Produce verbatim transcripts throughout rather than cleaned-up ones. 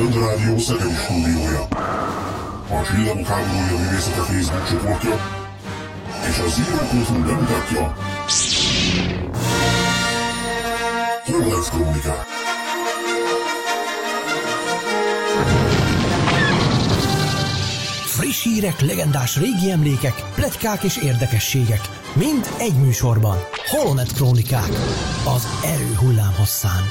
Ön Rádió Szegedi Stúdiója, a Csillagok háborúja művészete Facebook csoportja és a Szikró Kultúr bemutatja Holonet Krónikák. Friss hírek, legendás régi emlékek, pletykák és érdekességek. Mind egy műsorban. Holonet Krónikák. Az erő hullám hosszán.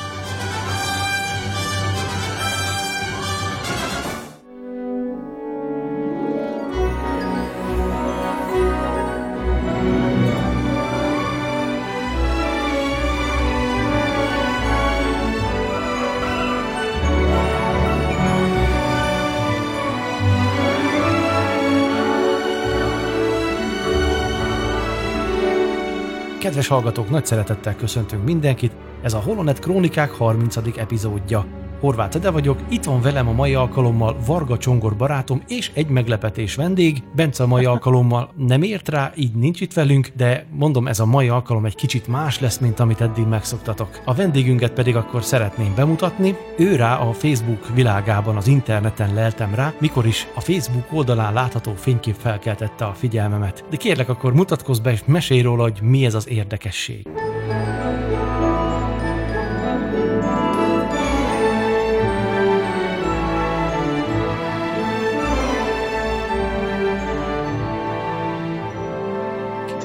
Kedves hallgatók, nagy szeretettel köszöntünk mindenkit, ez a Holonet Krónikák harmincadik epizódja. Horváth Ede vagyok, itt van velem a mai alkalommal Varga Csongor barátom és egy meglepetés vendég. Bence a mai alkalommal nem ért rá, így nincs itt velünk, de mondom, ez a mai alkalom egy kicsit más lesz, mint amit eddig megszoktatok. A vendégünket pedig akkor szeretném bemutatni. Ő rá a Facebook világában, az interneten leltem rá, mikor is a Facebook oldalán látható fénykép felkeltette a figyelmemet. De kérlek, akkor mutatkozz be és mesélj róla, hogy mi ez az érdekesség.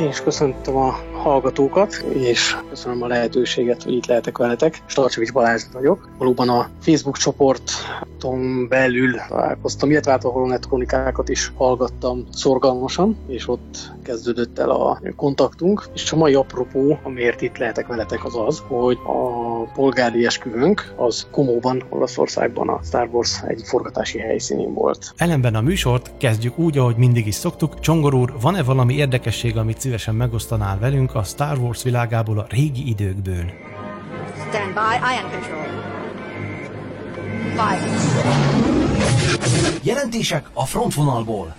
Én is köszöntöm a hallgatókat, és köszönöm a lehetőséget, hogy itt lehetek veletek. Starcsevics Balázs vagyok. Valóban a Facebook csoporton belül találkoztam, illetve hát a Holonet Krónikákat is hallgattam szorgalmasan, és ott kezdődött el a kontaktunk. És a mai apropó, amiért itt lehetek veletek, az az, hogy a polgári esküvőnk az Komóban, Olaszországban a Star Wars egy forgatási helyszínén volt. Ellenben a műsort kezdjük úgy, ahogy mindig is szoktuk. Csongor úr, van-e valami érdekesség, amit szívesen megosztanál velünk a Star Wars világából, a régi időkből? Stand by, I am control. Fight. Jelentések a frontvonalból.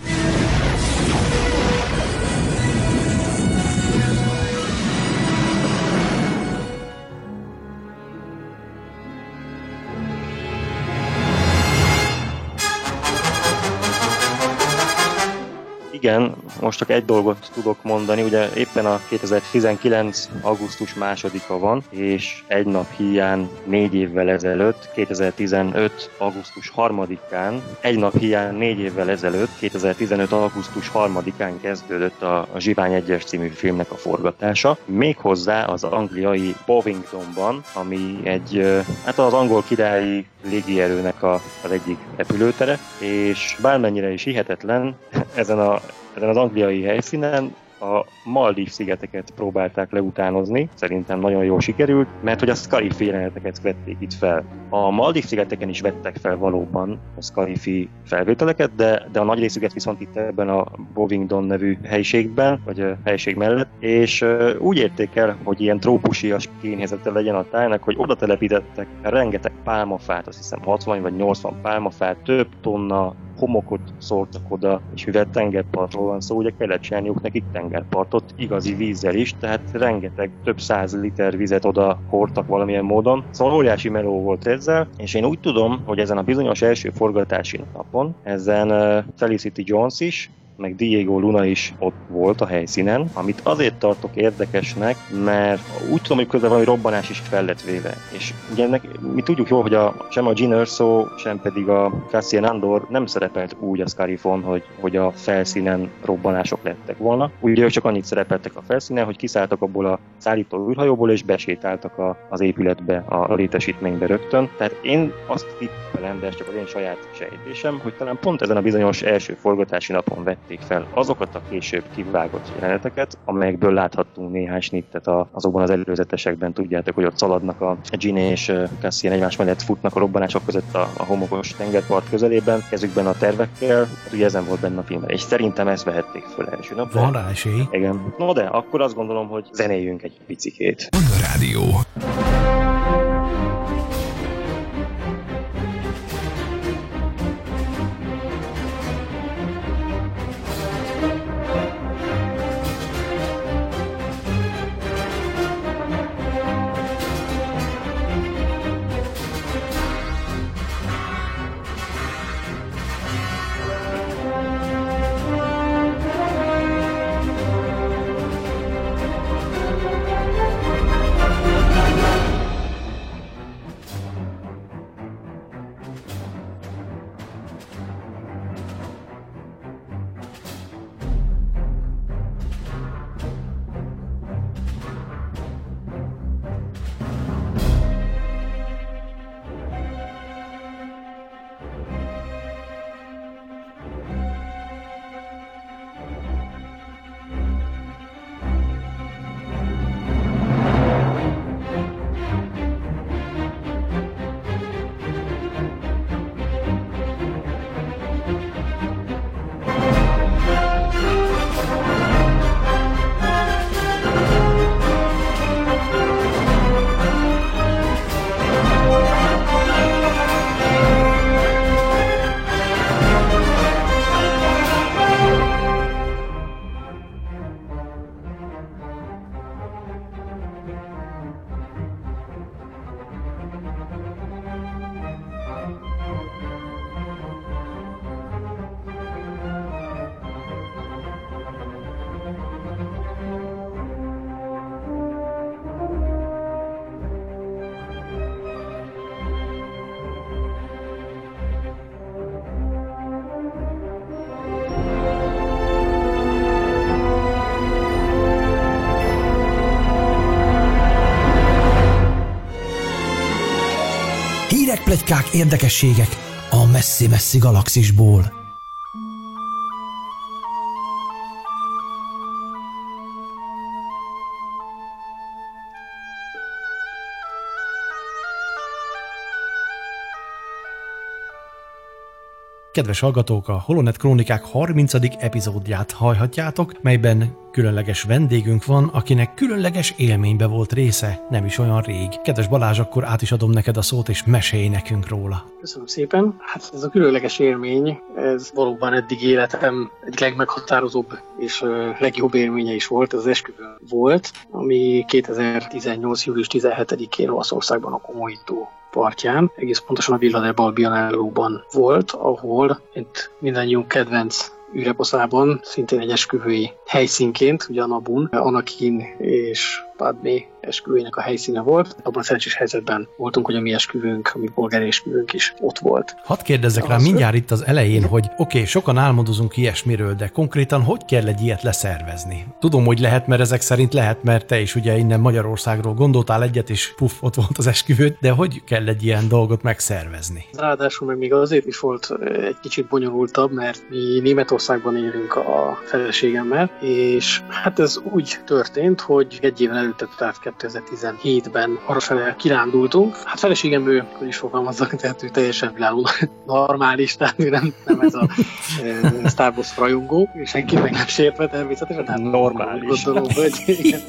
Igen, most csak egy dolgot tudok mondani, ugye éppen a kétezer-tizenkilenc. augusztus másodika van, és egy nap hiány négy évvel ezelőtt, kétezer-tizenöt. augusztus harmadikán, egy nap hiány négy évvel ezelőtt, kétezer-tizenöt. augusztus harmadikán kezdődött a Zsivány egyes című filmnek a forgatása, méghozzá az angliai Bovingdonban, ami egy, hát az angol királyi légierőnek a, az egyik repülőtere, és bármennyire is hihetetlen, ezen a ezen az angliai helyszínen a Maldív-szigeteket próbálták leutánozni, szerintem nagyon jól sikerült, mert hogy a Scarif jeleneteket vették itt fel. A Maldív-szigeteken is vettek fel valóban a Scarifi felvételeket, de, de a nagy részüket viszont itt ebben a Bovingdon nevű helyiségben, vagy a helyiség mellett, és uh, úgy érték el, hogy ilyen trópusias kényhelyzete legyen a tájnak, hogy oda telepítettek rengeteg pálmafát, azt hiszem hatvan vagy nyolcvan pálmafát, több tonna homokot szórtak oda, és mivel tengerpartról van szó, ugye kellett csinálniuk nekik tengerpartot, igazi vízzel is, tehát rengeteg, több száz liter vizet oda hordtak valamilyen módon. Szóval óriási meló volt ezzel, és én úgy tudom, hogy ezen a bizonyos első forgatási napon, ezen Felicity Jones is, meg Diego Luna is ott volt a helyszínen, amit azért tartok érdekesnek, mert úgy tudom, hogy közben valami robbanás is fel lett véve. És ugye ennek, mi tudjuk jól, hogy a, sem a Jyn Erso, sem pedig a Cassian Andor nem szerepelt úgy a Scarifon, hogy, hogy a felszínen robbanások lettek volna. Ugye csak annyit szerepeltek a felszínen, hogy kiszálltak abból a szállító űrhajóból, és besétáltak a, az épületbe, a létesítménybe rögtön. Tehát én azt tippelem, de ez csak az én saját sejtésem, hogy talán pont ezen a bizonyos első forgatási napon vett fel azokat a később kivágott jeleneteket, amelyekből láthattunk néhány snittet azokban az előzetesekben. Tudjátok, hogy ott szaladnak a Jyn és Cassian, egymás mellett futnak a robbanások között a, a homokos tengerpart közelében, kezükben a tervekkel, hát ugye ezen volt benne a filmben, és szerintem ezt vehették föl első nap. Van rá esély. Igen. No de, akkor azt gondolom, hogy zenéljünk egy picikét. A rádió. Hírek, pletykák, érdekességek a messzi-messzi galaxisból. Kedves hallgatók, a Holonet Krónikák harmincadik epizódját hallhatjátok, melyben különleges vendégünk van, akinek különleges élménybe volt része, nem is olyan rég. Kedves Balázs, akkor át is adom neked a szót, és mesélj nekünk róla. Köszönöm szépen. Hát ez a különleges élmény, ez valóban eddig életem egy legmeghatározóbb és legjobb élménye is volt, az esküvőn volt, ami kétezer-tizennyolc. július tizenhetedikén Olaszországban a Komoito partján, egész pontosan a Villade Balbianellóban volt, ahol itt mindannyiunk kedvenc űreposzában, szintén egy esküvői helyszínként, ugye a Nabun, Anakin és Padmé esküvőjének a helyszíne volt. Abban a szerencsés helyzetben voltunk, hogy a mi esküvőnk, a mi polgári esküvőnk is ott volt. Hadd kérdezzek rá mindjárt itt az elején, hogy oké, okay, sokan álmodozunk ilyesmiről, de konkrétan hogy kell egy ilyet leszervezni? Tudom, hogy lehet, mert ezek szerint lehet, mert te is ugye innen Magyarországról gondoltál egyet, és puff, ott volt az esküvőd, de hogy kell egy ilyen dolgot megszervezni? Ráadásul meg még azért is volt egy kicsit bonyolultabb, mert mi Németországban élünk a feleségemmel, és hát ez úgy történt, hogy egy évvel előtte, tehát kétezer-tizenhétben arrafele kirándultunk. Hát feleségem ő, hogy is fogalmazzak, tehát ő teljesen világon normális, tehát nem, nem ez a e, Star Wars rajongó, senki meg nem sértve természetesen, hát normális. Gondolom, hogy igen,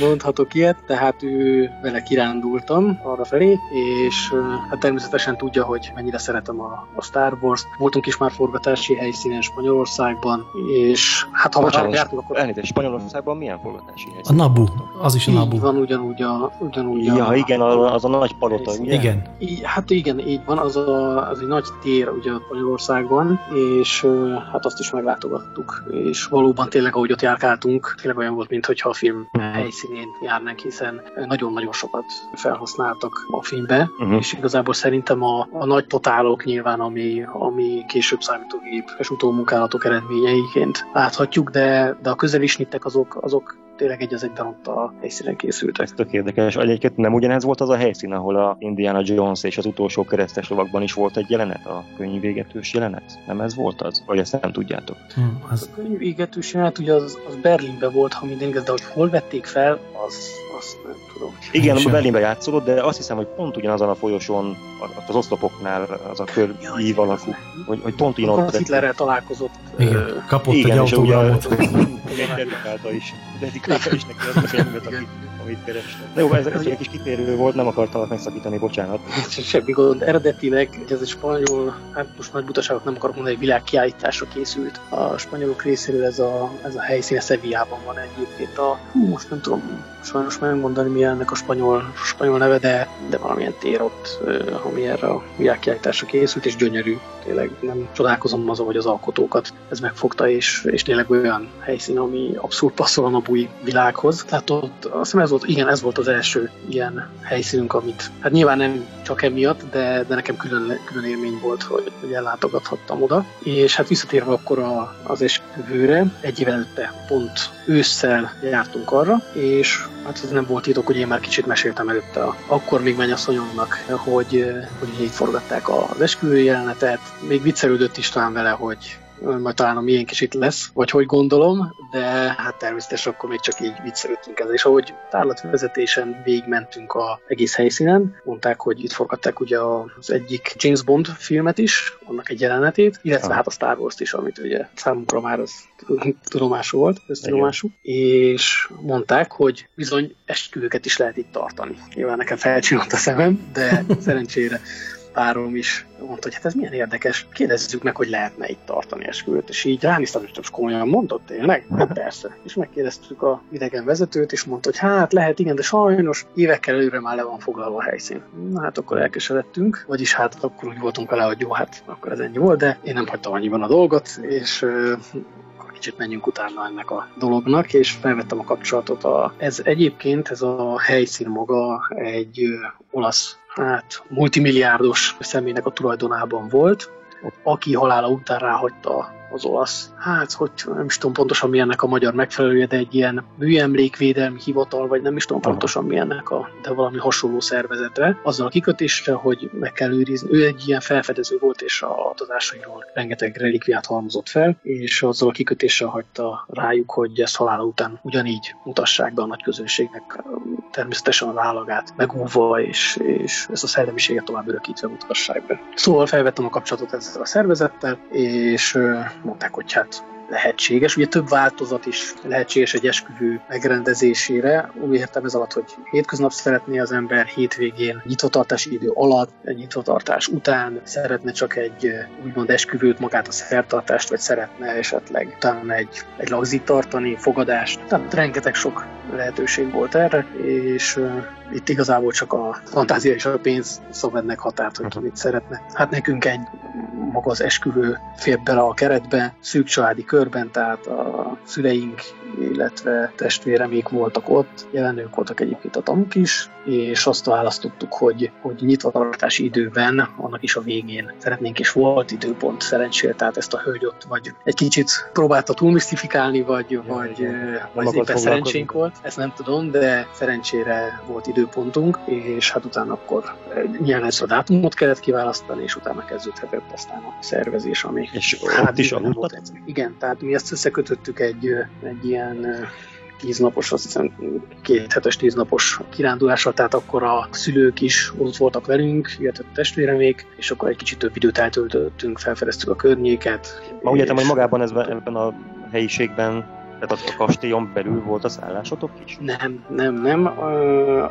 mondhatok ilyet, tehát ő vele kirándultam arrafelé, és hát természetesen tudja, hogy mennyire szeretem a, a Star Wars-t. Voltunk is már forgatási helyszínen Spanyolországban, és hát ha már jártunk, akkor... Elnézést, Spanyolországban milyen forgatási helyszínen? A Nabu, az is a Nabu. Így van, ugyanúgy a... Ugyanúgy ja, a, igen, az a nagy palota, ugye? Igen. Így, hát igen, így van, az, a, az egy nagy tér ugye a Spanyolországban, és hát azt is meglátogattuk, és valóban tényleg, ahogy ott járkáltunk, tényleg olyan volt, mintha a film helyszínén járnánk, hiszen nagyon-nagyon sokat felhasználtak a filmbe, uh-huh. és igazából szerintem a, a nagy totálok nyilván, ami, ami később számítógép és utómunkálatok eredményeiként láthatjuk, de, de a közelisnitek azok, azok tényleg egy az egyben ott a helyszínen készültek. Ez tök érdekes. Egyébként nem ugyanez volt az a helyszín, ahol a Indiana Jones és az utolsó keresztes lovakban is volt egy jelenet, a könyvégetős jelenet? Nem ez volt az? Vagy ezt nem tudjátok? Hmm, az... A könyvégetős jelenet ugye az, az Berlinben volt, ha minden igaz, de hogy hol vették fel, az, azt nem tudom. Igen, nem Berlinben játszolott, de azt hiszem, hogy pont ugyanazon a folyosón, az oszlopoknál az a körív alakú, hogy, hogy pont ugyanott. Akkor a Hitlerrel találkozott. Igen, ö... kapott igen, egy autogramot. is neki azt a filmet, amit, amit kerestem. De jó, ez, ez egy kis kitérő volt, nem akartalak megszakítani, bocsánat. Semmi gond, eredetileg ez egy spanyol, hát most nagy butaságot nem akarok mondani, egy világkiállításra készült. A spanyolok részéről ez a, ez a helyszín, a Sevillában van egyébként a, hú, most nem tudom sajnos megmondani, mi ennek a spanyol, spanyol neve, de, de valamilyen tér ott, ami erre a világkiállításra készült, és gyönyörű. Tényleg nem csodálkozom azon, hogy az alkotókat ez megfogta, és, és tényleg olyan helyszín, ami abszolút passzol a nabúi világhoz. Tehát ott, azt hiszem ez volt, igen, ez volt az első ilyen helyszínünk, amit hát nyilván nem csak emiatt, de, de nekem külön, külön élmény volt, hogy, hogy ellátogathattam oda. És hát visszatérve akkor a, az esküvőre, egy évvel előtte pont ősszel jártunk arra, és hát ez nem volt titok, hogy én már kicsit meséltem előtte a, akkor még mennyasszonyomnak, hogy, hogy így forgatták az esküvő jelenetet. Még viccelődött István vele, hogy majd talán a miénk is itt lesz, vagy hogy gondolom, de hát természetesen akkor még csak így viccelődtünk ezzel. És ahogy tárlatvezetésen végigmentünk az egész helyszínen, mondták, hogy itt forgatták ugye az egyik James Bond filmet is, annak egy jelenetét, illetve ah. hát a Star Wars-t is, amit ugye számunkra már az tudomású volt, össztudomású, és mondták, hogy bizony esküvőket is lehet itt tartani. Nyilván nekem felcsillant a szemem, de szerencsére párom is mondta, hogy hát ez milyen érdekes, kérdezzük meg, hogy lehetne itt tartani esküvőt, és így ránéztem, hogy több komolyan mondott tényleg? Hát persze. És megkérdeztük a idegen vezetőt, és mondta, hogy hát lehet, igen, de sajnos évekkel előre már le van foglalva a helyszín. Na hát akkor elkeseredtünk, vagyis hát akkor úgy voltunk vele, hogy jó, hát akkor ez ennyi volt, de én nem hagytam annyiban a dolgot, és... kicsit menjünk utána ennek a dolognak, és felvettem a kapcsolatot. A, ez egyébként, ez a helyszín maga egy ö, olasz, hát multimilliárdos személynek a tulajdonában volt, aki halála után ráhagyta az olasz, hát hogy nem is tudom pontosan mi ennek a magyar megfelelője, de egy ilyen műemlékvédelmi hivatal, vagy nem is tudom pontosan mi ennek a, de valami hasonló szervezetre, azzal a kikötésre, hogy meg kell őrizni. Ő egy ilyen felfedező volt, és a adásairól rengeteg relikviát halmozott fel, és azzal a kikötéssel hagyta rájuk, hogy ezt halála után ugyanígy mutassák be a nagy közönségnek, természetesen az állagát megúvva, és, és ezt a szellemiséget tovább örökítve mutassák be. Szóval felvettem a kapcsolatot ezzel a szervezettel, és mondták, hogy hát lehetséges. Ugye több változat is lehetséges egy esküvő megrendezésére. Úgy értem ez alatt, hogy hétköznap szeretné az ember, hétvégén, nyitvatartási idő alatt, nyitvatartás után, szeretne csak egy úgymond esküvőt, magát a szertartást, vagy szeretne esetleg utána egy, egy lagzit tartani, fogadást. Tehát rengeteg sok lehetőség volt erre, és uh, itt igazából csak a fantázia és a pénz szabadnak határt, hogy mit szeretne. Hát nekünk egy maga az esküvő fér bele a keretbe, szűk családi körben, tehát a szüleink, illetve testvéremék voltak ott, jelenők voltak egyébként a tanúk is, és azt választottuk, hogy, hogy nyitvatartási időben, annak is a végén szeretnénk, és volt időpont szerencsére, tehát ezt a hölgy ott vagy egy kicsit próbálta túlmisztifikálni, vagy, ja, vagy, ja, vagy éppen szerencsénk volt, ezt nem tudom, de szerencsére volt időpontunk, és hát utána akkor nyilván ezt a dátumot kellett kiválasztani, és utána kezdődhetett aztán a szervezés, ami és hát ott is aludtak? Igen, tehát mi ezt összekötöttük egy, egy ilyen tíznapos, azt hiszem két hetes tíznapos kirándulással, tehát akkor a szülők is ott voltak velünk, illetve a testvéremék, és akkor egy kicsit több időt eltöltöttünk, felfedeztük a környéket. Ma úgy értem, hogy magában ezben, ebben a helyiségben, tehát a kastélyon belül volt a szállásotok is? Nem, nem, nem.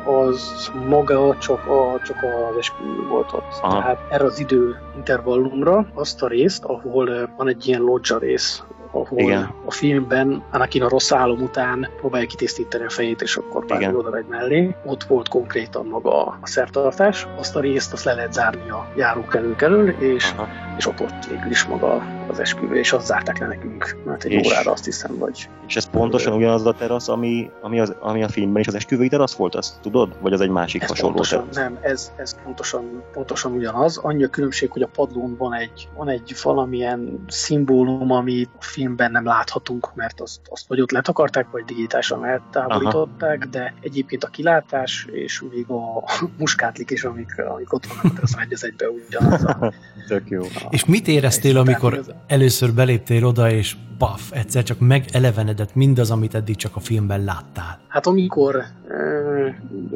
Az maga csak, a, csak az esküvő volt ott. Aha. Tehát erre az idő intervallumra azt a részt, ahol van egy ilyen lodzsa rész, ahol igen. A filmben Anakin a rossz álom után próbálja kitisztítani a fejét, és akkor pár oda megy mellé. Ott volt konkrétan maga a szertartás, azt a részt azt le lehet zárni a járókelők elől, és, és ott ott végül is maga az esküvő, és azt zárták le nekünk, mert egy és, órára azt hiszem, vagy... És ez pontosan ugyanaz a terasz, ami, ami, az, ami a filmben is az esküvői terasz volt, azt tudod? Vagy az egy másik ez hasonló pontosan, terasz? Nem, ez, ez pontosan, pontosan ugyanaz. Annyi a különbség, hogy a padlón van egy, van egy valamilyen szimbólum, ami a filmben nem láthatunk, mert azt, azt vagy ott letakarták, vagy digitálisan eltávolították, aha. De egyébként a kilátás, és még a muskátlik is, amik, amik ott vannak, a terasz, az egyben ugyanaz. A, tök jó. A, és mit éreztél, amikor először beléptél oda, és paf, egyszer csak megelevenedett mindaz, amit eddig csak a filmben láttál? Hát amikor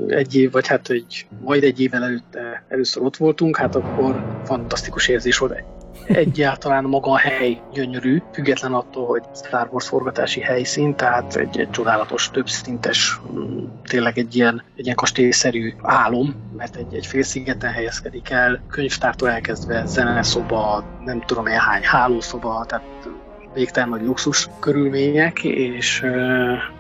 egy év, vagy hát egy, majd egy évvel előtte először ott voltunk, hát akkor fantasztikus érzés volt. Egyáltalán maga a hely gyönyörű, független attól, hogy Star Wars forgatási helyszín, tehát egy, egy csodálatos, többszintes, tényleg egy ilyen, egy ilyen kastélyszerű álom, mert egy, egy félszigeten helyezkedik el, könyvtártól elkezdve zeneszoba, nem tudom én hány hálószoba, tehát végtelen nagy luxus körülmények, és,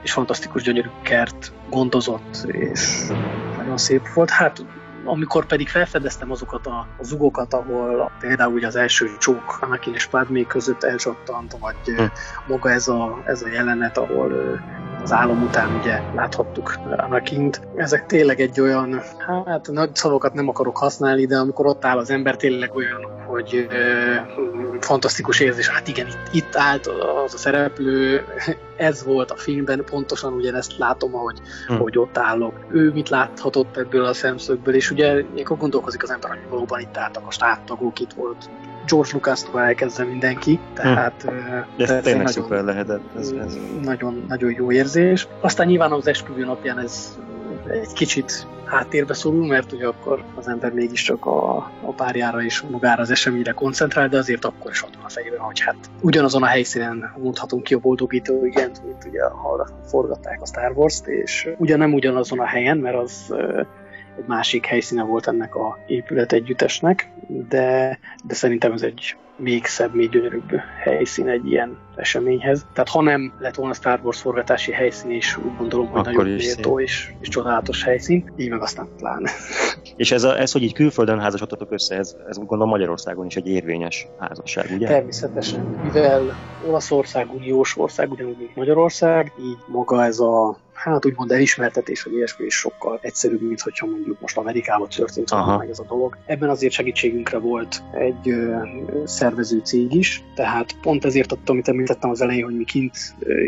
és fantasztikus gyönyörű kert gondozott, és nagyon szép volt. Hát amikor pedig felfedeztem azokat a, a zugokat, ahol például az első csók Anakin és Padmé között elcsattant, vagy hm. maga ez a, ez a jelenet, ahol az álom után ugye láthattuk Anakint. Ezek tényleg egy olyan, hát nagy szavakat nem akarok használni, de amikor ott áll az ember, tényleg olyan, hogy ö, fantasztikus érzés. Hát igen, itt, itt állt az a szereplő, ez volt a filmben, pontosan ugyanezt látom, ahogy, hmm. ahogy ott állok. Ő mit láthatott ebből a szemszögből, és ugye ilyenkor gondolkozik az ember, hogy valóban itt álltak a stábtagok, itt volt George Lucastól elkezdve mindenki, tehát... Hm. Ez tényleg nagyon, szuper lehetett. Ez, ez. Nagyon, nagyon jó érzés. Aztán nyilván az esküvő napján ez egy kicsit háttérbe szorul, mert ugye akkor az ember mégiscsak a, a párjára és magára az eseményre koncentrál, de azért akkor is ott van a fejében, hogy hát ugyanazon a helyszínen mondhatunk ki a boldogító igent, mint ugye ahol forgatták a Star Wars-t, és ugyan nem ugyanazon a helyen, mert az... egy másik helyszíne volt ennek a épület együttesnek, de, de szerintem ez egy még szebb, még gyönyörűbb helyszín egy ilyen eseményhez. Tehát ha nem lett volna Star Wars forgatási helyszín, és úgy gondolom, hogy akkor nagyon méltó és, és csodálatos helyszín, így meg aztán pláne. És ez, a, ez hogy így külföldön házasodtatok össze, ez, ez gondolom Magyarországon is egy érvényes házasság, ugye? Természetesen. Mivel Olaszország uniós ország, ugyanúgy mint Magyarország, így maga ez a hát úgymond elismertetés, vagy ilyesmi is sokkal egyszerűbb, mint hogyha mondjuk most Amerikában történt volna meg ez a dolog. Ebben azért segítségünkre volt egy ö, szervező cég is, tehát pont ezért adtam, amit említettem az elején, hogy mi kint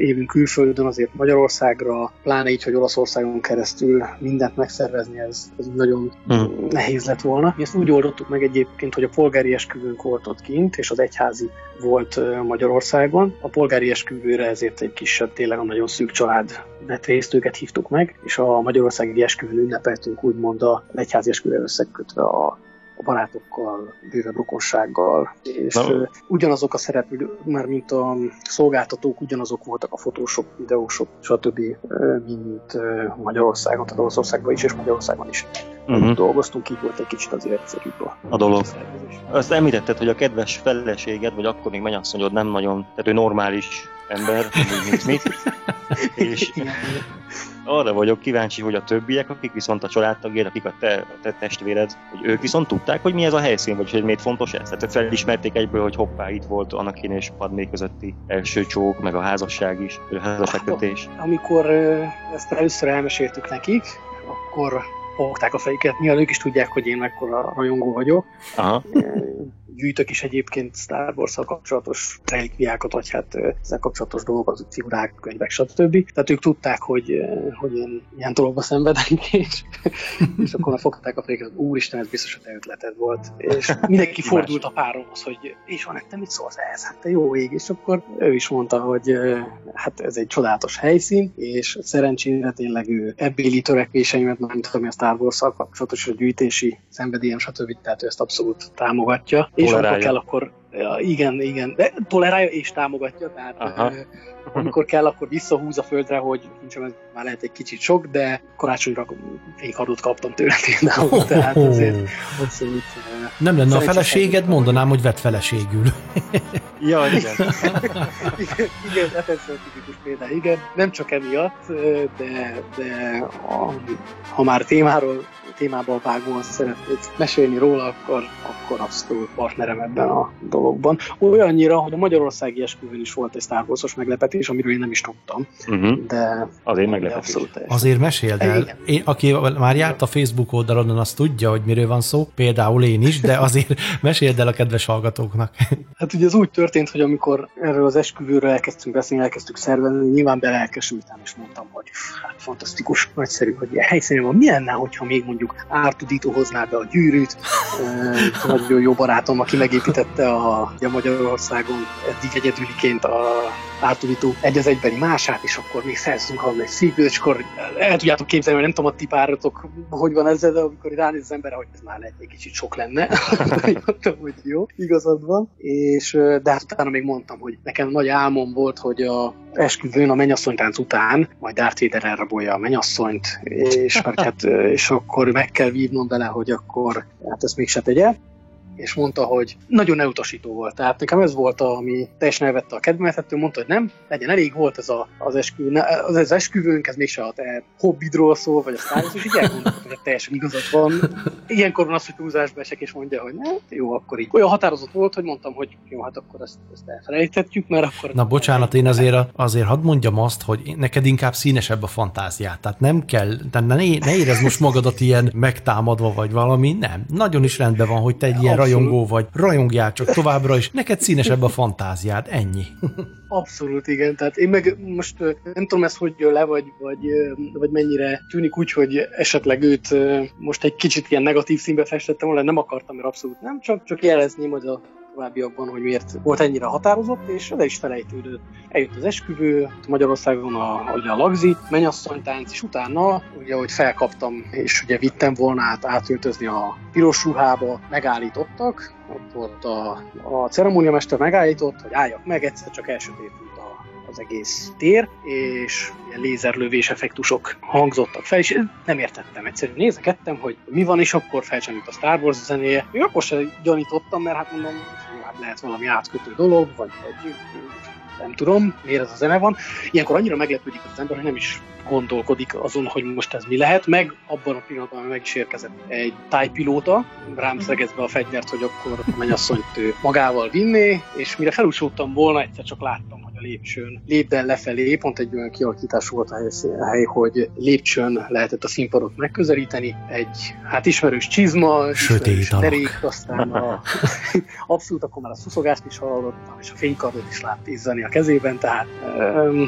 élünk külföldön, azért Magyarországra, pláne így, hogy Olaszországon keresztül mindent megszervezni, ez, ez nagyon hmm. nehéz lett volna. Mi ezt úgy oldottuk meg egyébként, hogy a polgári esküvőnk volt ott kint, és az egyházi volt Magyarországon. A polgári esküvőre ezért egy kisebb, tényleg a nagyon szűk család vett részt, őket hívtuk meg, és a magyarországi esküvőn ünnepeltünk úgymond a egyházi esküvőre összekötve a a barátokkal, bővebb rokonsággal, és no. ugyanazok a szereplők, már mint a szolgáltatók, ugyanazok voltak a fotósok, videósok, stb., mint Magyarországon, tehát Oroszországban is, és Magyarországon is. Uh-huh. Dolgoztunk, így volt egy kicsit azért egyszerűbb a, a dolog. Azt említetted, hogy a kedves feleséged, vagy akkor még mennyasszonyod nem nagyon, tehát ő normális ember, mint mit, és arra vagyok kíváncsi, hogy a többiek, akik viszont a családtagjai, akik a te, a te testvéred, hogy ők viszont tudták, hogy mi ez a helyszín, vagyis hogy miért fontos ez? Tehát felismerték egyből, hogy hoppá, itt volt Anakin és Padmé közötti első csók, meg a házasság is, a házasságkötés. Amikor ezt először elmeséltük nekik, akkor fogták a fejüket, nyilván ők is tudják, hogy én mekkora rajongó vagyok. Aha. Gyűjtök is egyébként Star Wars-szal kapcsolatos relikviákat, vagy hát ezzel kapcsolatos dolgokat, figurák, könyvek, stb. Tehát ők tudták, hogy, hogy én ilyen dologba szenvedek, és, és akkor fogták a fejüket, úristen, ez biztos a te ötleted volt. És mindenki fordult a páromhoz, hogy és van, te mit szólsz ehhez? Hát te jó ég. És akkor ő is mondta, hogy hát ez egy csodálatos helyszín, és szerencsére tényleg ő ebbéli törekvéseimet, mint ami a Star Wars-szal kapcsolatos, a gyűjtési szenvedélyem, stb. Tehát ő ezt abszolút támogatja. És akkor kell, akkor ja, igen, igen, de tolerálja és támogatja, tehát Aha. amikor kell, akkor visszahúz a földre, hogy nincsem, ez már lehet egy kicsit sok, de karácsonyra fénykardot kaptam tőle például, tehát azért abszolút... Nem lenne a feleséged, mondanám, hogy vett feleségül. Ja, igen. Igen, hát ez a tipikus példa, igen. Nem csak emiatt, de, de a, ha már témáról, témában vágóan szeretnék mesélni róla, akkor, akkor abszolút partnerem ebben a dologban. Olyannyira, hogy a magyarországi esküvőn is volt egy Star Wars-os meglepetés, amiről én nem is tudtam. Uh-huh. De azért meglepetés. De azért meséld el. Én, aki már járt a Facebook oldalon, azt tudja, hogy miről van szó, például én is, de azért meséld el a kedves hallgatóknak. Hát ugye ez úgy történt, hogy amikor erről az esküvőről elkezdtünk beszélni, elkezdtük szervezni, nyilván belelkesültem, és mondtam, hogy hát fantasztikus, nagyszerű, hogy ilyen helyszínen van. Mi lenne, hogyha még mondjuk Ártudító hozná be a gyűrűt, e, nagyon jó barátom, aki megépítette a, a Magyarországon eddig egyedüliként a Ártudító egy az egybeli mását, és akkor még szerzünk hallani egy szívből, és akkor el tudjátok képzelni, hogy nem tudom a ti páratok, hogy van ezzel, de amikor ránéz az ember, hogy ez már lehet egy kicsit sok lenne, mondtam, hogy jó, igazad van, és de hát utána még mondtam, hogy nekem nagy álmom volt, hogy a esküvőn a mennyasszonytánc után majd Darth Vader elrabolja a mennyasszonyt, és, hát, és akkor meg kell vívnom bele, hogy akkor hát ezt mégse tegye. És mondta, hogy nagyon elutasító volt. Tehát nekem ez volt, ami teljesen elvette a kedvemet, hát mondta, hogy nem, legyen elég, volt ez a, az, esküvő, az, az esküvőnk, ez mégse a te hobbidról szól, vagy a szállás, és így elmondott, hogy teljesen igazad van. Ilyenkor van az, hogy túlzásba esek, és mondja, hogy nem, jó, akkor így. Olyan határozott volt, hogy mondtam, hogy jó, hát akkor ezt, ezt elfelejtettük, mert akkor... Na bocsánat, én azért, azért hadd mondjam azt, hogy neked inkább színesebb a fantáziát, tehát nem kell, tehát ne, ne érezd most magadat ilyen megtámadva, vagy valami, nem. Nagyon is rendben van, hogy te egy ilyen rajongó vagy, rajongjál csak továbbra is, neked színesebb a fantáziád, ennyi. Abszolút, igen, tehát én meg most nem tudom ezt, hogy le vagy, vagy, vagy mennyire tűnik úgy, hogy esetleg őt most egy kicsit ilyen negatív színbe festettem, olyan nem akartam, mert abszolút nem, csak, csak jelezném, hogy a továbbiakban, hogy miért volt ennyire határozott, és le is felejtődött. Eljött az esküvő, Magyarországon a, a lagzi, mennyasszonytánc, és utána, ugye, ahogy felkaptam, és ugye vittem volna át, átöltözni a piros ruhába, megállítottak, ott volt a, a ceremóniamester megállított, hogy álljak meg, egyszer csak elsötétült a az egész tér, és ilyen lézerlövés effektusok hangzottak fel, és nem értettem egyszerűen. Nézekedtem, hogy mi van, és akkor felcsenült a Star Wars zenéje. Még akkor sem gyanítottam, mert hát mondom, hát lehet valami átkötő dolog, vagy egy, nem tudom, miért ez a zene van. Ilyenkor annyira meglepődik az ember, hogy nem is gondolkodik azon, hogy most ez mi lehet, meg abban a pillanatban meg is érkezett egy tájpilóta, rám szegezve a fegyvert, hogy akkor a mennyasszonyt magával vinné, és mire felúsultam volna, egyszer csak láttam, hogy lépcsőn, lépden lefelé, pont egy olyan kialakítás volt a hely, hogy lépcsőn lehetett a színpadot megközelíteni, egy hát ismerős csizma, ismerős terék, aztán a, abszolút akkor már a szuszogást is hallottam, és a fénykardot is látt izzani a kezében, tehát um,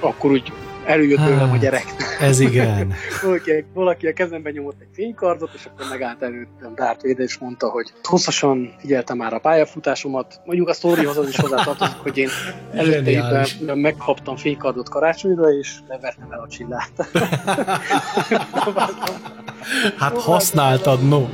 akkor úgy előjött tőlem hát, a gyereknek. Ez igen. valaki, valaki a kezemben nyomott egy fénykardot, és akkor megállt előttem Darth Vader, és mondta, hogy hosszasan figyeltem már a pályafutásomat. Mondjuk a sztorihoz az is hozzátartozik, hogy én előtte éppen megkaptam fénykardot karácsonyra, és levertem el a csillát. Hát használtad, no.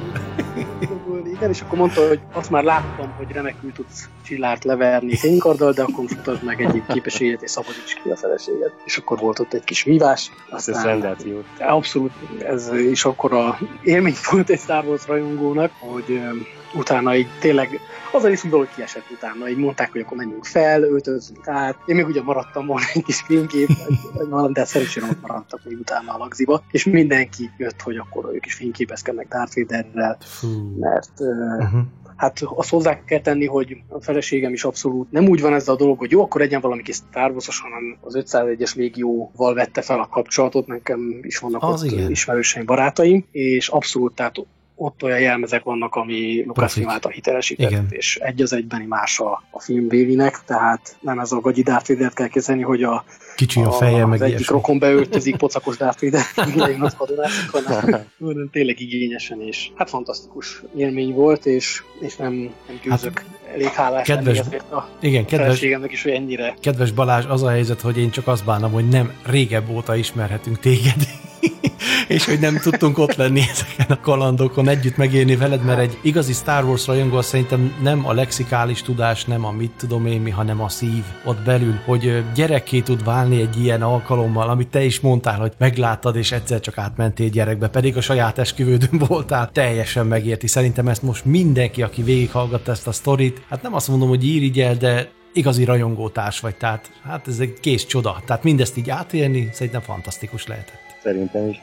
Igen, és akkor mondta, hogy azt már láttam, hogy remekül tudsz csillát leverni fénykarddal, de akkor mutasd meg egyik képességet, és szabadíts ki a feleséget. És akkor volt ott egy kis vívás. Ez az rendeltjó. Abszolút, ez is akkora élmény volt egy Star Wars rajongónak, hogy um, utána így tényleg azzal is úgy valahogy kiesett utána, így mondták, hogy akkor menjünk fel, öltözzünk át. Én még ugye maradtam volna egy kis filmkép, de szerencsére ott maradtak még utána a lagziba, és mindenki jött, hogy akkor ők is fényképezkednek Darth Vaderrel, mert uh-huh. hát azt hozzá kell tenni, hogy a feleségem is abszolút nem úgy van ez a dolog, hogy jó, akkor legyen valami kis Star Wars-os, hanem az ötszázegy-es légióval vette fel a kapcsolatot, nekem is vannak az ott igen. ismerőseim, barátaim, és abszolút, tehát ott olyan jelmezek vannak, ami Lucasfilm által hitelesített, igen. és egy az egyben más a, a film Bévinek, tehát nem ez a gagyi Darth Vadert kell kezelni, hogy a, kicsi a, a feje, az egyik rokon beöltözik pocakos Darth Vadert, mire én azt hadonászik, hanem tényleg igényesen, és hát fantasztikus élmény volt, és, és nem, nem győzök hát, elég hálás kedves, lenni ezért a igen, kedves, feleségemnek is, hogy ennyire. Kedves Balázs, az a helyzet, hogy én csak azt bánom, hogy nem régebb óta ismerhetünk téged, és hogy nem tudtunk ott lenni ezeken a kalandokon, együtt megélni veled, mert egy igazi Star Wars rajongó szerintem nem a lexikális tudás, nem a mit tudom én mi, hanem a szív ott belül, hogy gyerekké tud válni egy ilyen alkalommal, amit te is mondtál, hogy megláttad, és egyszer csak átmentél gyerekbe, pedig a saját esküvődön voltál, teljesen megérti. Szerintem ezt most mindenki, aki végighallgatta ezt a sztorit, hát nem azt mondom, hogy irigyel, de igazi rajongótárs vagy, tehát hát ez egy kész csoda. Tehát mindezt így átélni szerintem fantasztikus lehetett. Szerintem is.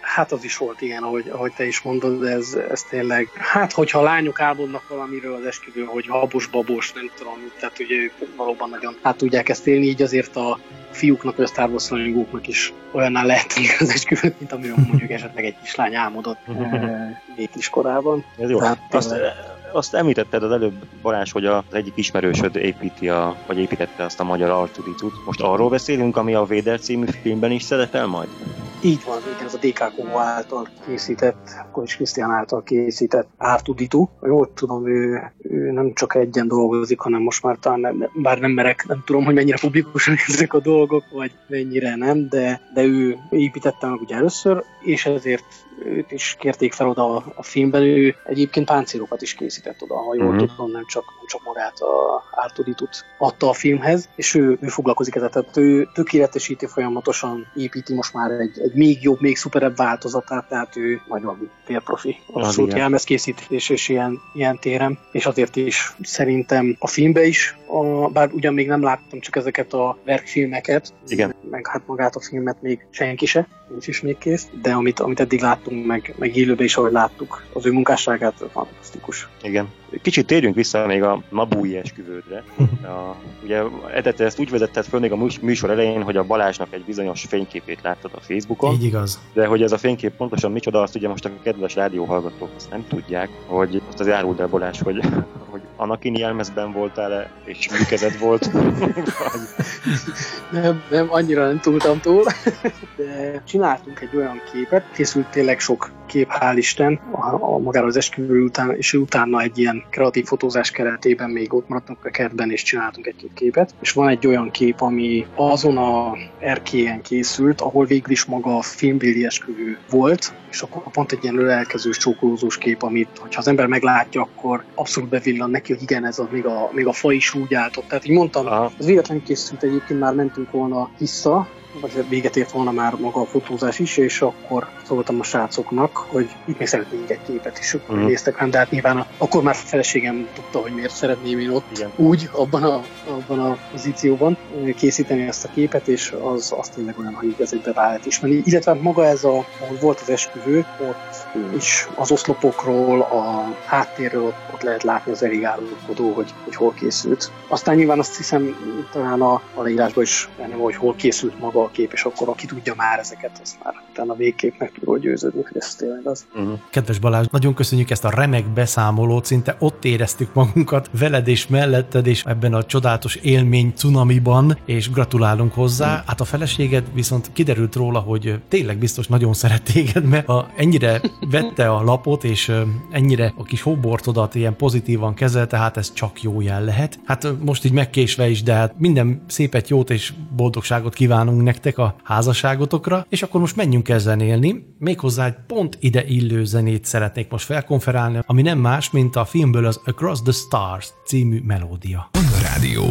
Hát az is volt ilyen, ahogy, ahogy te is mondod, de ez, ez tényleg, hát hogyha lányok álmodnak valamiről az esküvőn, hogy habos-babos, nem tudom, tehát ugye ők valóban nagyon hát tudják ezt élni, így azért a fiúknak, vagy a Star Wars rajongóknak is olyannál lehet az esküvőt, mint amiről mondjuk esetleg egy kislány álmodott végkis korában. Ez jó. Tehát, azt, azt említetted az előbb, Balázs, hogy az egyik ismerősöd építi a, vagy építette azt a magyar Artuditut. Most arról beszélünk, ami a Vader című filmben is szerepel majd? Így van, igen, ez a dé ká ká o által készített, Kovács Krisztián által készített Artuditu. Jól tudom, ő, ő nem csak egyen dolgozik, hanem most már talán, nem, bár nem merek, nem tudom, hogy mennyire publikusan ezek a dolgok, vagy mennyire nem, de, de ő építette meg ugye először, és ezért őt is kérték fel oda a filmben, ő egyébként páncélokat is készített oda, ha jól mm-hmm. tudom, nem csak, nem csak magát a Artuditut adta a filmhez, és ő, ő foglalkozik ezzel, tehát ő tökéletesíti, folyamatosan építi most már egy, egy még jobb, még szuperebb változatát, tehát ő majd valami térprofi, abszolút jelmezkészítés és ilyen, ilyen téren, és azért is szerintem a filmbe is, a, bár ugyan még nem láttam csak ezeket a verkfilmeket, igen. meg hát magát a filmet még senki se, nincs is még kész, de amit, amit eddig láttunk, meg, meg élőben is, ahogy láttuk, az ő munkásságát fantasztikus. Igen. Kicsit térjünk vissza még a nabúi esküvődre. A, ugye Ede, ezt úgy vezetted föl még a műsor elején, hogy a Balázsnak egy bizonyos fényképét láttad a Facebookon. Így igaz. De hogy ez a fénykép pontosan micsoda, azt ugye most a kedves rádióhallgatók azt nem tudják, hogy azt az áruld el, Balázs, hogy, hogy Anakin jelmezben voltál-e, és műkezet volt. nem, nem, annyira nem tudtam túl. De csináltunk egy olyan képet, készült tényleg sok kép, hál' Isten, a, a magára az esküvő után, és utána egy ilyen kreatív fotózás keretében még ott maradtunk a kertben, és csináltunk egy-két képet. És van egy olyan kép, ami azon a erkélyen készült, ahol végül is maga a filmbéli esküvő volt, és akkor pont egy ilyen ölelkezős, csókolózós kép, amit, hogyha az ember meglátja, akkor abszolút bevillan neki, hogy igen, ez az, még a, még a fa is úgy állt ott. Tehát így mondtam, ez véletlenül készült, egyébként már mentünk volna vissza, vagy véget ért volna már maga a fotózás is, és akkor szóltam a srácoknak, hogy itt még szeretnénk egy képet is, akkor mm. néztek rám, de hát nyilván akkor már feleségem tudta, hogy miért szeretném én ott igen. úgy, abban a, abban a pozícióban készíteni ezt a képet, és az, az tényleg olyan, hogy ez egy bevált ismerni. Illetve maga ez a, ahol volt az esküvő, ott mm. is az oszlopokról, a háttérről ott, ott lehet látni az eligálódó, hogy, hogy hol készült. Aztán nyilván azt hiszem, talán a, a leírásban is benne, hogy hol készült maga a kép, és akkor aki tudja már ezeket, az már utána a végképnek tudod győződni, hogy ez tényleg az. Uh-huh. Kedves Balázs, nagyon köszönjük ezt a remek beszámolót, szinte ott éreztük magunkat veled és melletted, és ebben a csodálatos élmény cunamiban, és gratulálunk hozzá. Uh-huh. Hát a feleséged viszont kiderült róla, hogy tényleg biztos nagyon szeret téged, mert ha ennyire vette a lapot, és ennyire a kis hóbortodat ilyen pozitívan kezelte, hát ez csak jó jel lehet. Hát most így megkésve is, de hát minden szépet, jót és boldogságot kívánunk nektek a házasságotokra, és akkor most menjünk el zenélni. Méghozzá egy pont ide illő zenét szeretnék most felkonferálni, ami nem más, mint a filmből az Across the Stars című melódia. Rádió.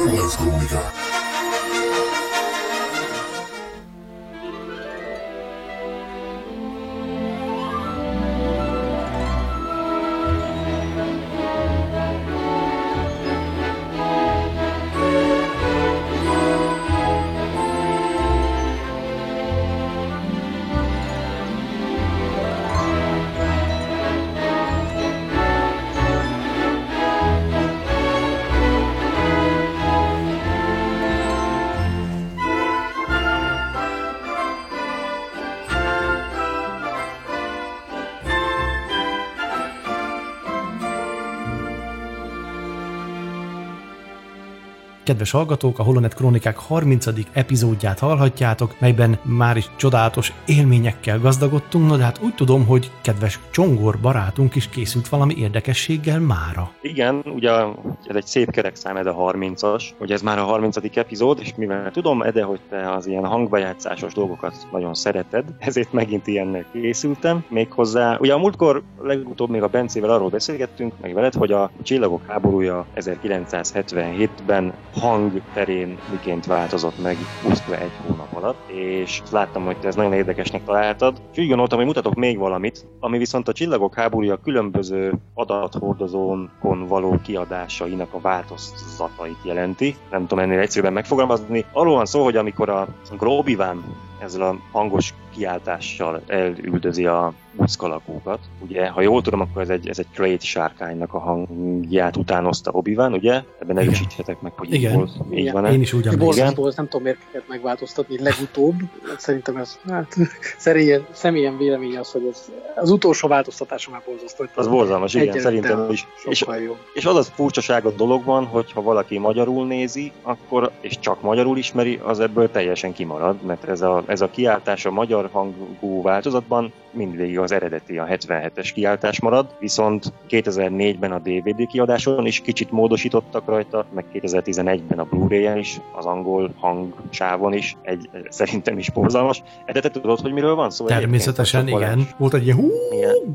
Holonet Krónikák. Kedves hallgatók, a Holonet Krónikák harmincadik epizódját hallhatjátok, melyben már is csodálatos élményekkel gazdagodtunk, no de hát úgy tudom, hogy kedves Csongor barátunk is készült valami érdekességgel mára. Igen, ugye ez egy szép kerekszám, ez a harmincas, hogy ez már a harmincadik epizód, és mivel tudom, Ede, hogy te az ilyen hangbejátszásos dolgokat nagyon szereted, ezért megint ilyennel készültem. Méghozzá, ugye a múltkor legutóbb még a Bencével arról beszélgettünk, meg veled, hogy a Csillagok háborúja ezerkilencszázhetvenhétben hangterén miként változott meg húsz-huszonegy hónap alatt, és láttam, hogy te ezt nagyon érdekesnek találtad, és úgy gondoltam, hogy mutatok még valamit, ami viszont a Csillagok háborúja különböző adathordozónkon való kiadásainak a változatait jelenti. Nem tudom ennél egyszerűen megfogalmazni. Arról van szó, hogy amikor a Obi-Wan ezzel a hangos kiáltással elüldözi a buszkalakókat. Ugye, ha jól tudom, akkor ez egy, ez egy trade sárkánynak a hangját utánozta Obi-Wan, ugye? Ebben erősíthetek meg, hogy igen. Volt, így igen. Van-e? Én is úgy emlékszem. Nem tudom, miért kellett megváltoztatni legutóbb. Szerintem ez hát, szerélyen, személyen vélemény az, hogy ez, az utolsó változtatása már borzasztó. Az borzalmas, igen, szerintem is. És, és az az furcsaság a dologban, hogy ha valaki magyarul nézi, akkor, és csak magyarul ismeri, az ebből teljesen kimarad, mert ez a, ez a kiáltás a magyar hangú változatban mindvégig az eredeti, a hetvenhetes kiáltás marad, viszont kétezer-négyben a dé vé dé kiadáson is kicsit módosítottak rajta, meg kétezer-tizenegyben a Blu-rayen is, az angol hangsávon is, egy, szerintem is borzalmas. De te tudod, hogy miről van szó? Szóval természetesen, igen. Volt egy ilyen hú,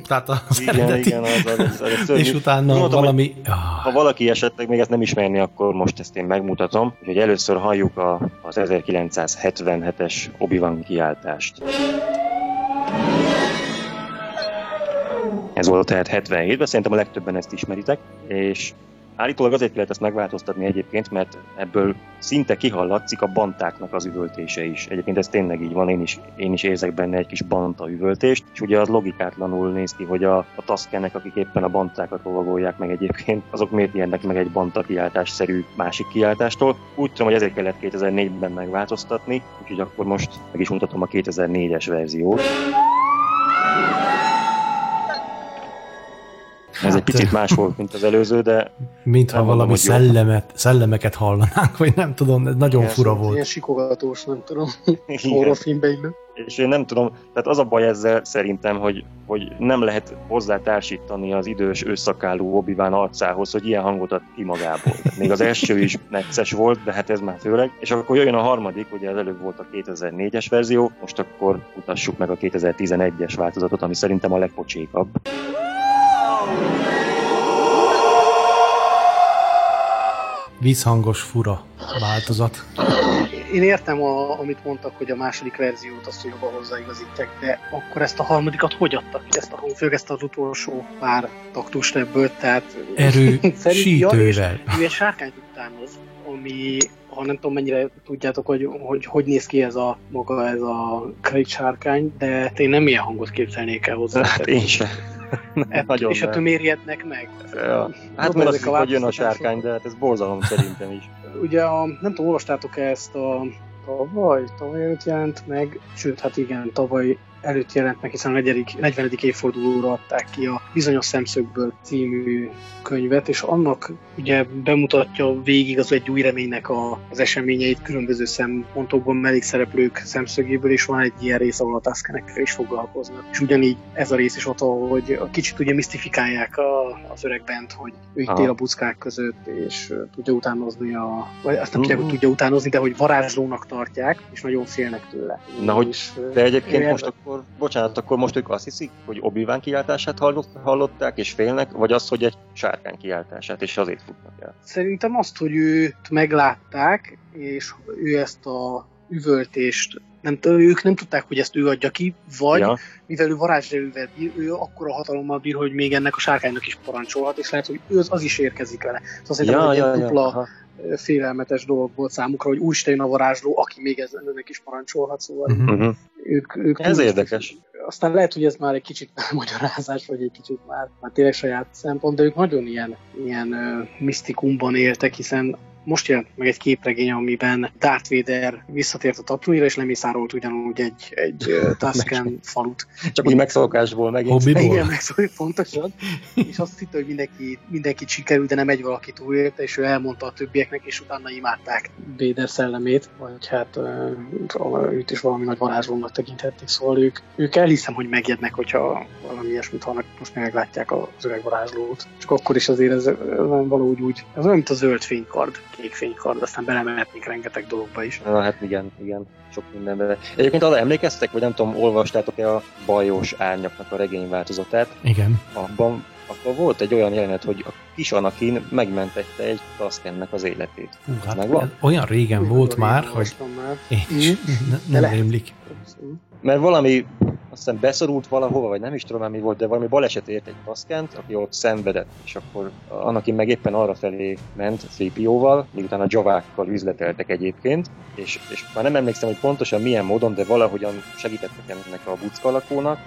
tehát az igen, eredeti. Igen, az, az, az, az, az és utána mondhatom, valami... Hogy, ha valaki esetleg még ezt nem ismerni, akkor most ezt én megmutatom, hogy először halljuk a, az ezerkilencszázhetvenhetes Obi-Wan kiáltást. Ez volt tehát hetvenhétben, szerintem a legtöbben ezt ismeritek, és állítólag azért kellett ezt megváltoztatni egyébként, mert ebből szinte kihallatszik a bantáknak az üvöltése is. Egyébként ez tényleg így van, én is, én is érzek benne egy kis banta üvöltést, és ugye az logikátlanul néz ki, hogy a, a Taskenek, akik éppen a bantákat lovagolják meg egyébként, azok miért ilyenek meg egy banta kiáltásszerű másik kiáltástól. Úgy tudom, hogy ezért kellett kétezer-négyben megváltoztatni, úgyhogy akkor most meg is mutatom a kétezer-négyes verziót. Hát, ez egy picit más volt, mint az előző, de... Mintha valami szellemet, szellemeket hallanánk, vagy nem tudom, ez nagyon igen, fura volt. Ilyen sikogatós, nem tudom, horrorfilmbe innen. És én nem tudom, tehát az a baj ezzel szerintem, hogy, hogy nem lehet hozzátársítani az idős ősszakálló Obi-Wan arcához, hogy ilyen hangot ad ki magából. Még az első is necces volt, de hát ez már főleg. És akkor jöjjön a harmadik, ugye az előbb volt a kétezer-négyes verzió, most akkor mutassuk meg a kétezer-tizenegyes változatot, ami szerintem a legpocsékabb. Vízhangos fura változat. Én értem, a, amit mondtak, hogy a második verziót azt jobban hozzáigazítják, de akkor ezt a harmadikat hogy adtak? Ezt a, főleg ezt az utolsó pár taktust ebből, tehát... Erősítővel. Ő egy sárkányt utánoz, ami... ha nem tudom, mennyire tudjátok, hogy, hogy hogy néz ki ez a maga, ez a krét sárkány, de én nem ilyen hangot képzelnék el hozzá. Hát én sem. Nagyon és hát ő miért ijednek meg? Ja. Hát mert az, hogy jön a sárkány, de hát ez borzalom szerintem is. Ugye, a, nem tudom, olvastátok ezt a tavaly, tavaly előtt jelent meg, sőt, hát igen, tavaly előtt jelent meg, hiszen a negyvenedik évfordulóra adták ki a Bizonyos Szemszögből című könyvet, és annak ugye bemutatja végig az Egy új reménynek a, az eseményeit különböző szempontokban, mellékszereplők szemszögéből, és van egy ilyen rész, ahol a Taskenekkel is foglalkoznak. És ugyanígy ez a rész is ott, ahogy kicsit ugye misztifikálják a, az öreg bent, hogy ő itt él a buckák között, és tudja utánozni a... vagy azt nem tudják, hogy tudja utánozni, de hogy varázslónak tartják, és nagyon félnek tőle. Na, és, hogy de egyébként most akkor akkor bocsánat, akkor most ők azt hiszik, hogy Obi-Wan kiáltását hallották, és félnek, vagy az, hogy egy sárkány kiáltását, és azért futnak el? Szerintem azt, hogy őt meglátták, és ő ezt a üvöltést, nem, ők nem tudták, hogy ezt ő adja ki, vagy ja. mivel ő varázslevővel bír, ő akkora hatalommal bír, hogy még ennek a sárkánynak is parancsolhat, és lehet, hogy ő az, az is érkezik vele. Szóval szerintem ja, ja, egy ja, dupla aha. félelmetes dolog volt számukra, hogy úristen a varázsló, aki még ezen önnek is parancsolhat, szóval uh-huh. ők, ők... Ez tudnak, érdekes. Aztán lehet, hogy ez már egy kicsit már magyarázás, vagy egy kicsit már, már tényleg saját szempont, de ők nagyon ilyen, ilyen uh, misztikumban éltek, hiszen most jelent meg egy képregény, amiben Darth Vader visszatért a taplóira, és lemészárolt ugyanúgy egy, egy Tasken falut. Csak úgy megszokásból megint. Hobbiból. Igen, megszokás, pontosan. És azt hitte, hogy mindenki, mindenkit sikerült, de nem egy valaki túlélte, és ő elmondta a többieknek, és utána imádták Vader szellemét, vagy hát őt is valami nagy varázslónak tekinthették. Szóval ők, ők elhiszem, hogy megijednek, hogyha valami ilyesmit hallnak, most meglátják az öreg varázslót. Csak akkor is azért ez, ez valahogy úgy, ez olyan, mint a zöld fénykard. Kék fénykard, aztán belemehetnénk rengeteg dologba is. Na hát igen, igen, sok mindenben. Egyébként arra emlékeztek, vagy nem tudom, olvastátok-e a Bajos Árnyaknak a regényváltozatát? Igen. Abban akkor volt egy olyan jelenet, hogy a kis Anakin megmentette egy Taskennek az életét. Hú, hát megvan? Olyan régen Hú, volt már, hogy már. Én is nem emlék. Mert valami, azt hiszem beszorult valahova, vagy nem is tudom, mi volt, de valami baleset ért egy Taskent, aki ott szenvedett, és akkor Anakin meg éppen arrafelé ment cé pé ó-val, miután a javákkal üzleteltek egyébként, és, és már nem emlékszem, hogy pontosan milyen módon, de valahogyan segítettek ennek a bucka lakónak,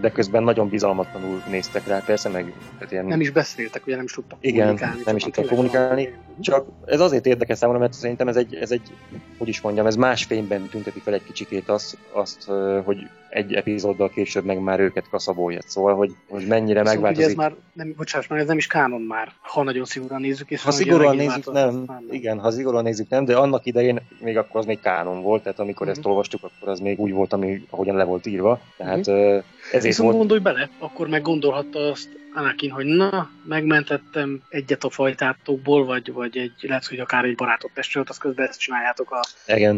de közben nagyon bizalmatlanul néztek rá, persze, meg ilyen... Nem is beszéltek, ugye nem is tudtak kommunikálni. Igen, nem is tudtak kommunikálni, csak ez azért érdekes számomra, mert szerintem ez egy, ez egy, hogy is mondjam, ez más fényben tünteti fel egy kicsikét azt, azt hogy egy epizóddal később meg már őket kaszabolja. Szóval, hogy, hogy mennyire szóval megváltozik. Ugye ez már, nem, bocsáss meg, ez nem is kánon már, ha nagyon szigorúan nézzük. És ha szigorúan nézzük, nem. Igen, ha szigorúan nézzük, nem, de annak idején még akkor az még kánon volt, tehát amikor mm-hmm. ezt olvastuk, akkor az még úgy volt, ami ahogyan le volt írva. Tehát mm-hmm. ezért viszont volt... gondolj bele, akkor meg gondolhatta azt Anakin, hogy na, megmentettem egyet a fajtátokból, vagy, vagy egy, lehet, hogy akár egy barátot testvéret, azt közben ezt csináljátok a,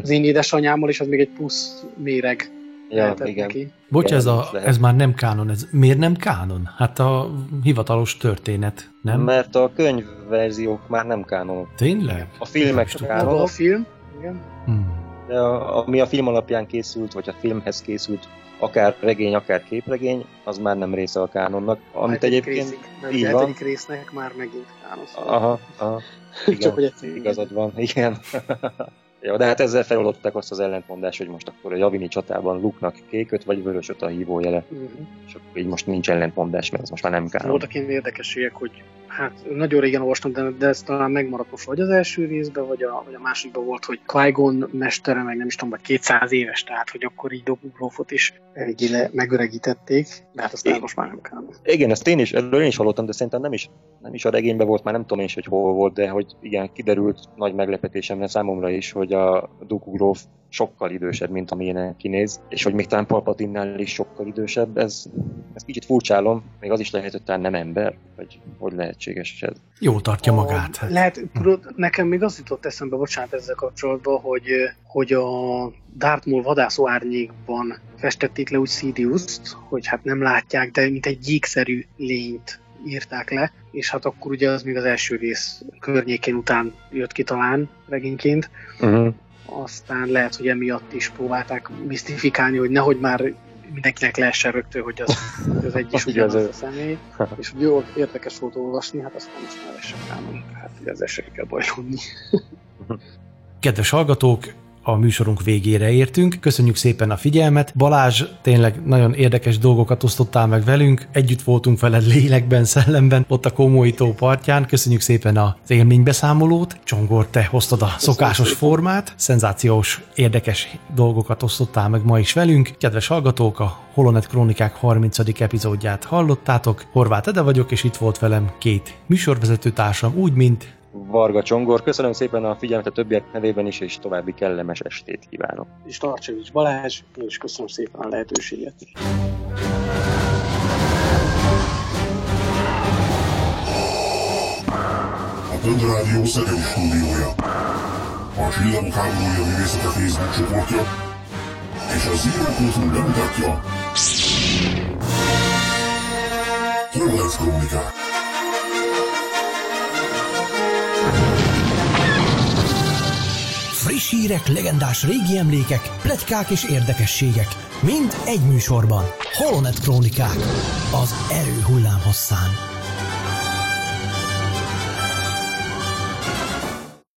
az én édesanyámmal, és az még egy plusz méreg. Ja, igen. Bocs, ez, a, ez már nem kánon. Ez miért nem kánon? Hát a hivatalos történet, nem? Mert a könyvverziók már nem kánon. Tényleg? A filmek kánon. A film, igen. Hmm. De a, ami a film alapján készült, vagy a filmhez készült, akár regény, akár képregény, az már nem része a kánonnak. Amit egyébként így van. A hetedik résznek már megint kánon. Szóval. Aha, aha. Igen, csak hogy igazad van. Igen. Ja, de hát ezzel feloldották azt az ellentmondást, hogy most akkor a Javini csatában Luke-nak kéköt vagy vörösöt a hívójele. Uh-huh. És akkor így most nincs ellentmondás, mert ez most már nem kánon. Voltak ilyen érdekességek, hogy hát nagyon régen olvastam, de, de ez talán megmaradt most, vagy az első részben, vagy a, vagy a másodikban volt, hogy Qui-Gon mestere, meg nem is tudom, vagy kétszáz éves, tehát hogy akkor így Dukugrófot is eléggé megöregítették, de hát aztán én, most már nem kánon. Igen, ezt én is, erről én is hallottam, de szerintem nem is, nem is a regényben volt, már nem tudom én is, hogy hol volt, de hogy igen, kiderült nagy meglepetésemre számomra is, hogy a Dukugróf sokkal idősebb, mint amilyen kinéz, és hogy még talán Palpatinnál is sokkal idősebb, ez, ez kicsit furcsálom, még az is lehet, hogy talán nem ember, vagy hogy lehetséges ez. Jó tartja magát. A, lehet, tudod, nekem még az jutott eszembe, bocsánat, ezzel kapcsolatban, hogy, hogy a Darth Maul vadászó árnyékban festették le úgy Sidious-t, hogy hát nem látják, de mint egy gyíkszerű lényt írták le, és hát akkor ugye az még az első rész környékén után jött ki talán regényként. Uh-huh. Aztán lehet, hogy emiatt is próbálták misztifikálni, hogy nehogy már mindenkinek lehessen rögtön, hogy az, az egy is ugyanaz a személy. És jó, érdekes volt olvasni, hát aztán most már lesen álmom. Hát ugye az esetre kell bajlódni. Kedves hallgatók! A műsorunk végére értünk. Köszönjük szépen a figyelmet. Balázs, tényleg nagyon érdekes dolgokat osztottál meg velünk. Együtt voltunk veled lélekben, szellemben, ott a Komói tó partján. Köszönjük szépen az élménybeszámolót. Csongor, te hoztad a szokásos formát. Szenzációs, érdekes dolgokat osztottál meg ma is velünk. Kedves hallgatók, a Holonet Krónikák harmincadik epizódját hallottátok. Horváth Ede vagyok, és itt volt velem két műsorvezetőtársam, úgy, mint... Varga Csongor, köszönöm szépen a figyelmet a többiek nevében is, és további kellemes estét kívánok. És Starcsevics Balázs, és köszönöm szépen a lehetőséget. A Több Rádió Szegedi Stúdiója, a Csillagok Háborúja művészete Facebook csoportja, és a Szikró Kultúr bemutatja Holonet Krónikák. Friss hírek, legendás régi emlékek, pletykák és érdekességek. Mind egy műsorban. Holonet Krónikák. Az erő hullám hosszán.